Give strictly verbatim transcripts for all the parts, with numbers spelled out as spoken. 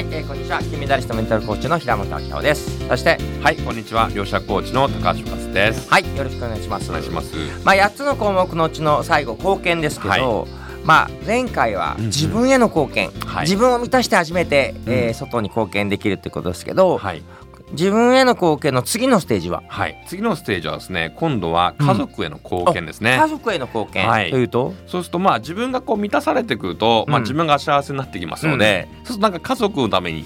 はい、えー、こんにちは。金メダリストメンタルコーチの平本明夫です。そしてはい、こんにちは。両者コーチの高橋勝です。はい、よろしくお願いします。お願いします。まあ、やっつの項目のうちの最後、貢献ですけど、はい、まあ、前回は自分への貢献、うんうん、はい、自分を満たして初めて、うん、えー、外に貢献できるということですけど、はい、自分への貢献の次のステージは、はい、次のステージはですね、今度は家族への貢献ですね、うん、家族への貢献、はい、というと、そうするとまあ自分がこう満たされてくると、うん、まあ、自分が幸せになってきますので、うん、そうするとなんか家族のために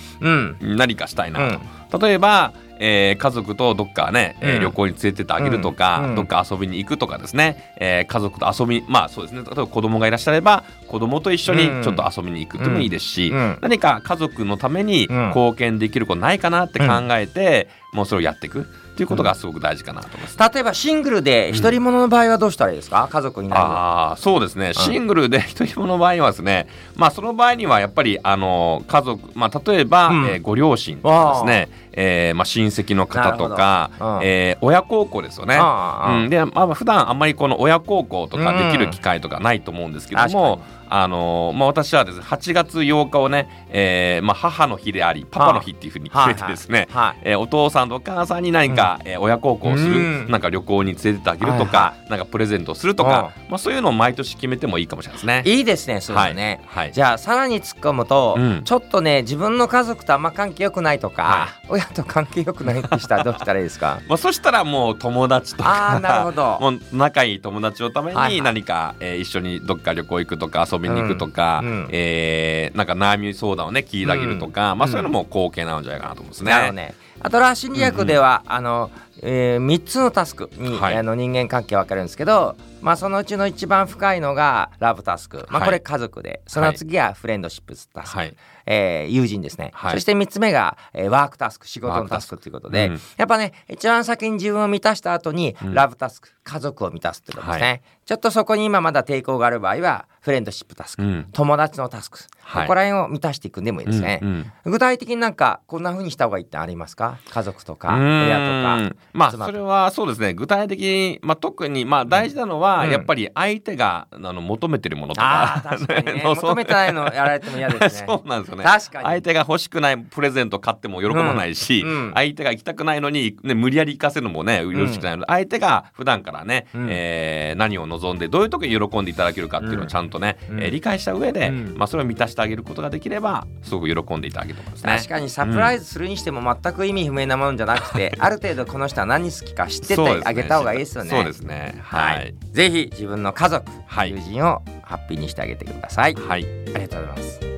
何かしたいなと、うん、例えばえー、家族とどっかね、えー、旅行に連れてってあげるとか、うんうん、どっか遊びに行くとかですね、えー、家族と遊び、まあそうですね、例えば子供がいらっしゃれば子供と一緒にちょっと遊びに行くってもいいですし、うんうん、何か家族のために貢献できることないかなって考えて、うん、もうそれをやっていくということがすごく大事かなと思います。例えばシングルで一人者の場合はどうしたらいいですか、うん、家族になる。あ、そうですね、うん、シングルで一人者の場合はですね、まあその場合にはやっぱりあの家族、まあ例えば、うん、えー、ご両親とかですね、えーまあ、親戚の方とか、うん、えー、親孝行ですよね、うん、で、まあ、普段あんまりこの親孝行とかできる機会とかないと思うんですけども、うん、あのーまあ、私はですねはちがつようかをね、えーまあ、母の日でありパパの日っていうふうに決めてですね、はいはいはい、えー、お父さんとお母さんに何か、うん、えー、親孝行をする、うん、なんか旅行に連れてってあげるとか、はいはい、なんかプレゼントをするとか、まあ、そういうのを毎年決めてもいいかもしれないですね。いいですね、そうですね、はいはい、じゃあさらに突っ込むと、うん、ちょっとね自分の家族とあんま関係良くないとか、はい、親と関係良くないってしたらどうしたらいいですかまあそしたらもう友達とか、あ、なるほど、もう仲いい友達のために何か、はいはい、えー、一緒にどっか旅行行くとか遊びに行くとか、うん、えー、なんか悩み相談をね聞いてあげるとか、うん、まあそういうのも貢献なんじゃないかなと思うんですね。なるほどね。あとは心理学では、うんうん、あの、えー、みっつのタスクに、はい、あの人間関係分かれるんですけど、まあ、そのうちの一番深いのがラブタスク、まあ、これ家族で、はい、その次はフレンドシップタスク、はい、えー、友人ですね、はい、そしてみっつめが、えー、ワークタスク、仕事のタスクということで、うん、やっぱね一番先に自分を満たした後に、うん、ラブタスク、家族を満たすということですね、はい、ちょっとそこに今まだ抵抗がある場合はフレンドシップタスク、うん、友達のタスク、はい、ここら辺を満たしていくんでもいいですね、うんうん、具体的になんかこんな風にした方がいいってありますか、家族とか親とか。まあそれはそうですね、具体的に、まあ、特にまあ大事なのは、うんうん、やっぱり相手があの求めてるものとか、あ、確かにね求めてないのやられても嫌ですねそうなんですよね、確かに相手が欲しくないプレゼント買っても喜ばないし、うんうん、相手が行きたくないのに、ね、無理やり行かせるのもねよろしくないので、うん、相手が普段からね、うん、えー、何を望んでどういう時に喜んでいただけるかっていうのをちゃんとね、うん、えー、理解した上で、うん、まあ、それを満たしてあげることができればすごく喜んでいただけると思いますね。確かにサプライズするにしても全く意味不明なものじゃなくて、うん、ある程度この人は何好きか知っててあげた方がいいですよね。そうですね、はい、はい、ぜひ自分の家族、はい、友人をハッピーにしてあげてください、はい、ありがとうございます。